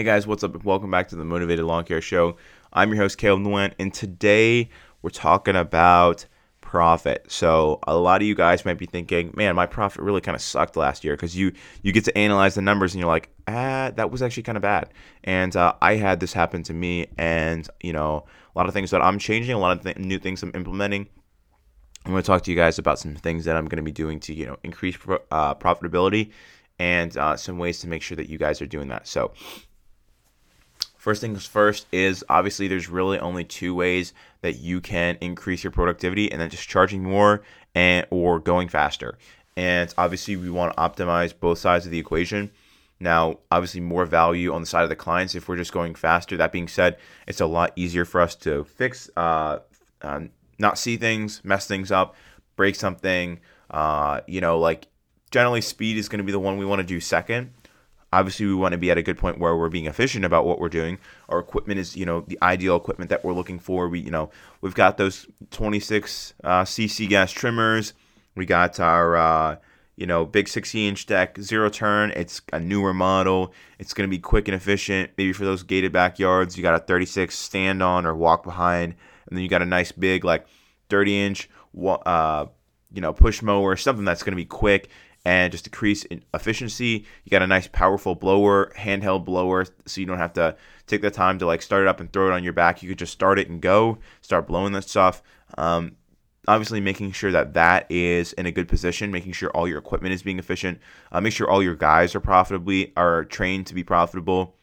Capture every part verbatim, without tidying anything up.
Hey guys, what's up? Welcome back to the Motivated Lawn Care Show. I'm your host, Caleb Nguyen, and today we're talking about profit. So a lot of you guys might be thinking, man, my profit really kind of sucked last year, because you you get to analyze the numbers and you're like, ah, that was actually kind of bad. And uh, I had this happen to me, and you know, a lot of things that I'm changing, a lot of th- new things I'm implementing. I'm going to talk to you guys about some things that I'm going to be doing to, you know, increase pro- uh, profitability and uh, some ways to make sure that you guys are doing that. So first things first is obviously there's really only two ways that you can increase your productivity, and that's just charging more and or going faster. And obviously we want to optimize both sides of the equation. Now, obviously more value on the side of the clients if we're just going faster. That being said, it's a lot easier for us to fix, uh, um, not see things, mess things up, break something. Uh, you know, like generally speed is going to be the one we want to do second. Obviously, we want to be at a good point where we're being efficient about what we're doing. Our equipment is, you know, the ideal equipment that we're looking for. We, you know, we've got those twenty-six uh, C C gas trimmers. We got our, uh, you know, big sixty-inch deck, zero turn. It's a newer model. It's going to be quick and efficient. Maybe for those gated backyards, you got a thirty-six stand on or walk behind, and then you got a nice big like thirty-inch, uh, you know, push mower, something that's going to be quick and just decrease in efficiency. You got a nice powerful blower, handheld blower, so you don't have to take the time to like start it up and throw it on your back. You could just start it and go, start blowing that stuff. Um, obviously making sure that that is in a good position, making sure all your equipment is being efficient. Uh, make sure all your guys are profitably, are trained to be profitable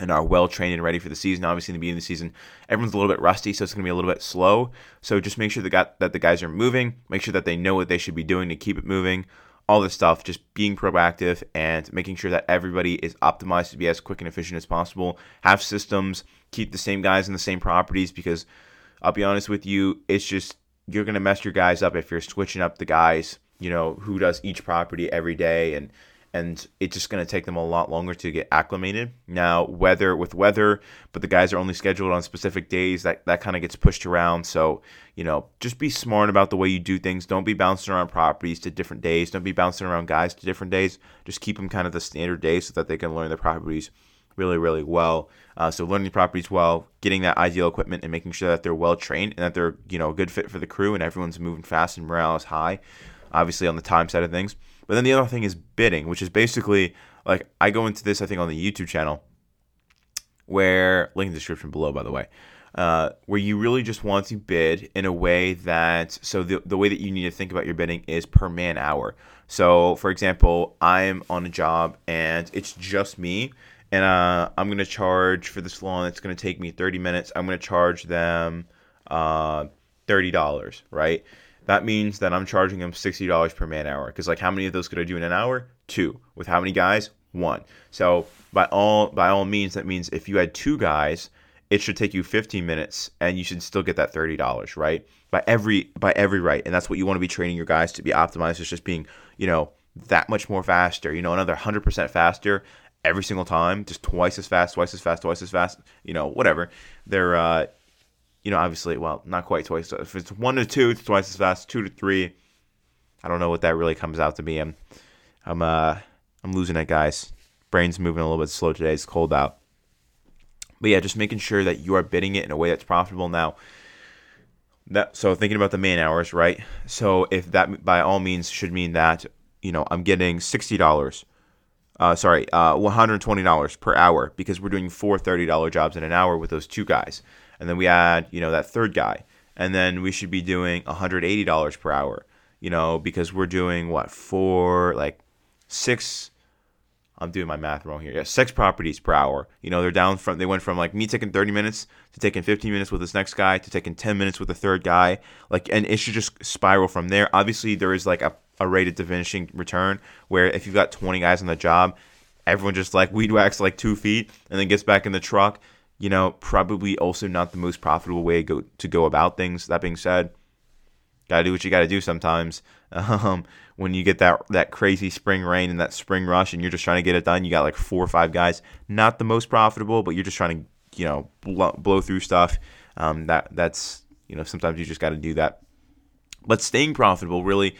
and are well trained and ready for the season. Obviously, in the beginning of the season, everyone's a little bit rusty, so it's going to be a little bit slow. So just make sure that the guys are moving, make sure that they know what they should be doing to keep it moving. All this stuff, just being proactive and making sure that everybody is optimized to be as quick and efficient as possible. Have systems, keep the same guys in the same properties, because I'll be honest with you, it's just, you're going to mess your guys up if you're switching up the guys, you know, who does each property every day, and and it's just going to take them a lot longer to get acclimated. Now, weather with weather, but the guys are only scheduled on specific days, that, that kind of gets pushed around. So, you know, just be smart about the way you do things. Don't be bouncing around properties to different days. Don't be bouncing around guys to different days. Just keep them kind of the standard days so that they can learn their properties really, really well. Uh, so learning properties well, getting that ideal equipment and making sure that they're well trained and that they're, you know, a good fit for the crew and everyone's moving fast and morale is high, obviously on the time side of things. But then the other thing is bidding, which is basically like, I go into this, I think on the YouTube channel, where, link in the description below, by the way, uh, where you really just want to bid in a way that, so the, the way that you need to think about your bidding is per man hour. So for example, I'm on a job and it's just me, and uh, I'm going to charge for this lawn. It's going to take me thirty minutes. I'm going to charge them uh, thirty dollars, right? That means that I'm charging them sixty dollars per man hour, because like how many of those could I do in an hour? Two. With how many guys? One. So by all by all means, that means if you had two guys, it should take you fifteen minutes and you should still get that thirty dollars, right? By every by every right. And that's what you want to be training your guys to be optimized. It's just being, you know, that much more faster, you know, another one hundred percent faster every single time, just twice as fast, twice as fast, twice as fast, you know, whatever. They're uh You know, obviously, well, not quite twice. So if it's one to two, it's twice as fast. Two to three, I don't know what that really comes out to be. I'm, I'm, uh, I'm losing it, guys. Brain's moving a little bit slow today. It's cold out. But yeah, just making sure that you are bidding it in a way that's profitable. Now, that so thinking about the man hours, right? So if that, by all means, should mean that, you know, I'm getting sixty dollars. Uh, sorry, uh, one hundred twenty dollars per hour, because we're doing four thirty dollar jobs in an hour with those two guys. And then we add, you know, that third guy, and then we should be doing one hundred eighty dollars per hour, you know, because we're doing what, four, like six, I'm doing my math wrong here. Yeah, six properties per hour. You know, they're down from, they went from like me taking thirty minutes to taking fifteen minutes with this next guy to taking ten minutes with the third guy. Like, and it should just spiral from there. Obviously there is like a, a rate of diminishing return, where if you've got twenty guys on the job, everyone just like weed whacks like two feet and then gets back in the truck. You know, probably also not the most profitable way to go, to go about things. That being said, gotta do what you gotta do sometimes. Um, when you get that that crazy spring rain and that spring rush, and you're just trying to get it done, you got like four or five guys. Not the most profitable, but you're just trying to, you know, blow, blow through stuff. Um, that that's you know, sometimes you just gotta do that. But staying profitable, really,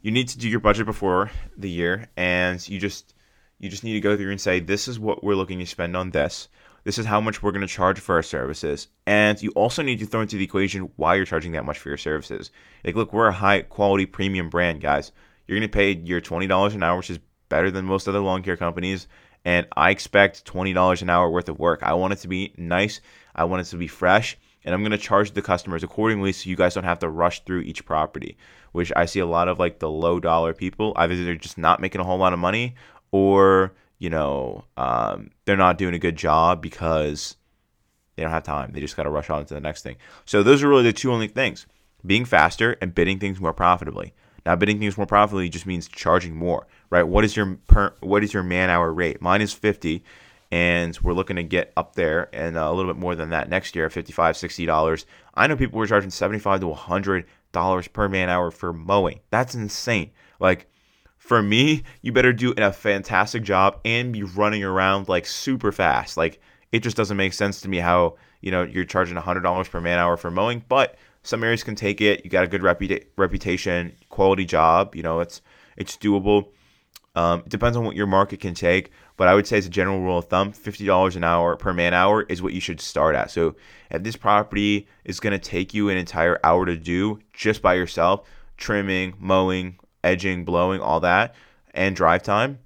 you need to do your budget before the year, and you just. You just need to go through and say, this is what we're looking to spend on this. This is how much we're going to charge for our services. And you also need to throw into the equation why you're charging that much for your services. Like, look, we're a high quality premium brand, guys. You're going to pay your twenty dollars an hour, which is better than most other lawn care companies. And I expect twenty dollars an hour worth of work. I want it to be nice. I want it to be fresh. And I'm going to charge the customers accordingly so you guys don't have to rush through each property, which I see a lot of, like, the low dollar people. Either they're just not making a whole lot of money, or, you know, um, they're not doing a good job because they don't have time. They just got to rush on to the next thing. So those are really the two only things, being faster and bidding things more profitably. Now, bidding things more profitably just means charging more, right? What is your per, what is your man-hour rate? Mine is fifty, and we're looking to get up there and a little bit more than that next year, fifty-five dollars, sixty dollars. I know people were charging seventy-five dollars to one hundred dollars per man-hour for mowing. That's insane. Like, for me, you better do a fantastic job and be running around, like, super fast. Like, it just doesn't make sense to me how, you know, you're charging one hundred dollars per man-hour for mowing, but some areas can take it. You got a good reputa- reputation, quality job. You know, it's it's doable. Um, it depends on what your market can take, but I would say as a general rule of thumb, fifty dollars an hour per man hour is what you should start at. So if this property is going to take you an entire hour to do just by yourself, trimming, mowing, edging, blowing, all that, and drive time,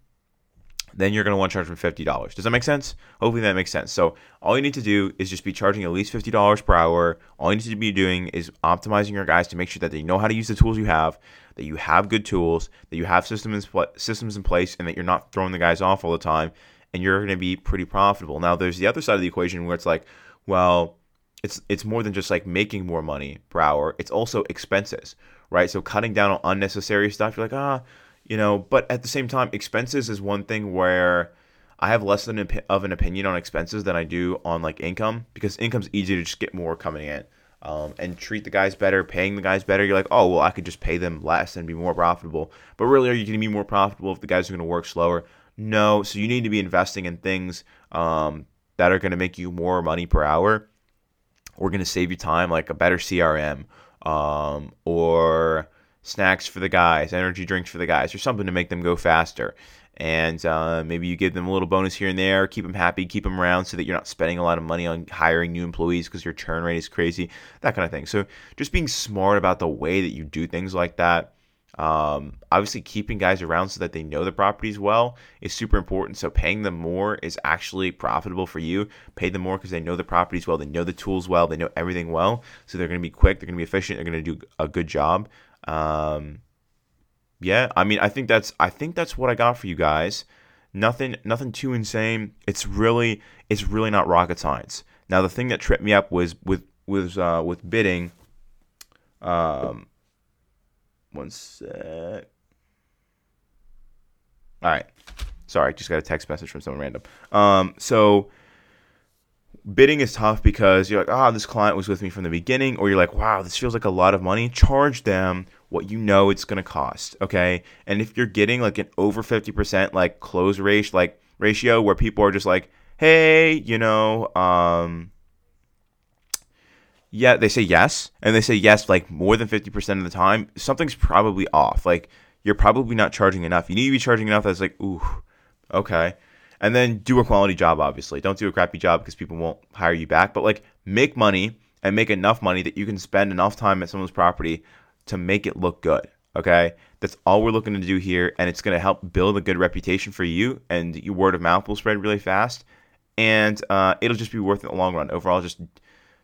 then you're going to want to charge them fifty dollars. Does that make sense? Hopefully that makes sense. So all you need to do is just be charging at least fifty dollars per hour. All you need to be doing is optimizing your guys to make sure that they know how to use the tools you have, that you have good tools, that you have systems systems in place, and that you're not throwing the guys off all the time, and you're going to be pretty profitable. Now, there's the other side of the equation where it's like, well, it's it's more than just like making more money per hour. It's also expenses, right? So cutting down on unnecessary stuff, you're like, ah, You know, but at the same time, expenses is one thing where I have less than a, of an opinion on expenses than I do on, like, income, because income's easy to just get more coming in um, and treat the guys better, paying the guys better. You're like, oh, well, I could just pay them less and be more profitable. But really, are you going to be more profitable if the guys are going to work slower? No. So you need to be investing in things um, that are going to make you more money per hour. We're going to save you time, like a better C R M um, or snacks for the guys, energy drinks for the guys, or something to make them go faster. And uh, maybe you give them a little bonus here and there, keep them happy, keep them around so that you're not spending a lot of money on hiring new employees because your churn rate is crazy, that kind of thing. So just being smart about the way that you do things like that. Um, obviously, keeping guys around so that they know the properties well is super important. So paying them more is actually profitable for you. Pay them more because they know the properties well, they know the tools well, they know everything well. So they're going to be quick, they're going to be efficient, they're going to do a good job. Um, yeah, I mean, I think that's, I think that's what I got for you guys. Nothing, nothing too insane. It's really, it's really not rocket science. Now, the thing that tripped me up was with, was, uh, with bidding. Um, one sec. All right. Sorry. Just got a text message from someone random. Um, so bidding is tough because you're like, ah, oh, this client was with me from the beginning, or you're like, wow, this feels like a lot of money. Charge them what you know it's going to cost, okay? And if you're getting like an over fifty percent like close rate, like ratio where people are just like, hey, you know, um, yeah, they say yes, and they say yes like more than fifty percent of the time, something's probably off. Like, you're probably not charging enough. You need to be charging enough that's like, ooh, okay. And then do a quality job, obviously. Don't do a crappy job because people won't hire you back. But, like, make money and make enough money that you can spend enough time at someone's property to make it look good, okay? That's all we're looking to do here, and it's going to help build a good reputation for you, and your word of mouth will spread really fast, and uh, it'll just be worth it in the long run. Overall, just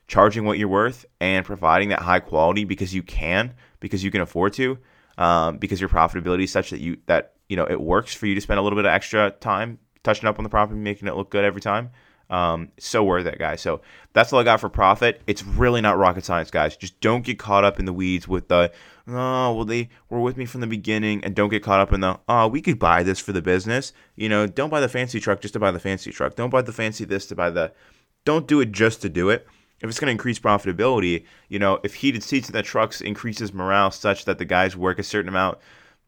charging what you're worth and providing that high quality because you can, because you can afford to, um, because your profitability is such that you that you know it works for you to spend a little bit of extra time touching up on the property, making it look good every time. Um, so worth it, guys. So that's all I got for profit. It's really not rocket science, guys. Just don't get caught up in the weeds with the, oh, well, they were with me from the beginning, and don't get caught up in the, oh, we could buy this for the business. You know, don't buy the fancy truck just to buy the fancy truck. Don't buy the fancy this to buy the, don't do it just to do it. If it's going to increase profitability, you know, if heated seats in the trucks increases morale such that the guys work a certain amount,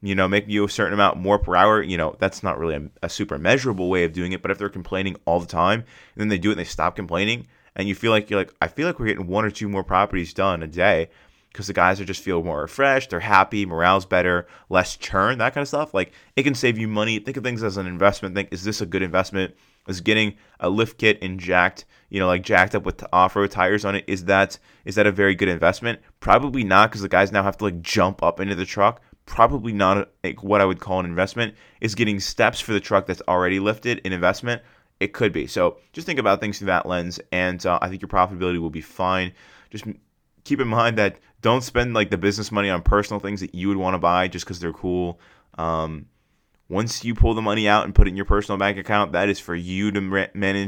you know, make you a certain amount more per hour, you know, that's not really a, a super measurable way of doing it. But if they're complaining all the time, and then they do it and they stop complaining, and you feel like you're like, I feel like we're getting one or two more properties done a day, because the guys are just feel more refreshed, they're happy, morale's better, less churn, that kind of stuff. Like, it can save you money. Think of things as an investment. Think, is this a good investment? Is getting a lift kit and jacked, you know, like jacked up with off-road tires on it, is that is that a very good investment? Probably not, because the guys now have to like jump up into the truck. Probably not like what I would call an investment. Is getting steps for the truck that's already lifted an investment? It could be. So just think about things through that lens, and uh, I think your profitability will be fine. Just keep in mind that don't spend like the business money on personal things that you would want to buy just because they're cool. Um, once you pull the money out and put it in your personal bank account, that is for you to manage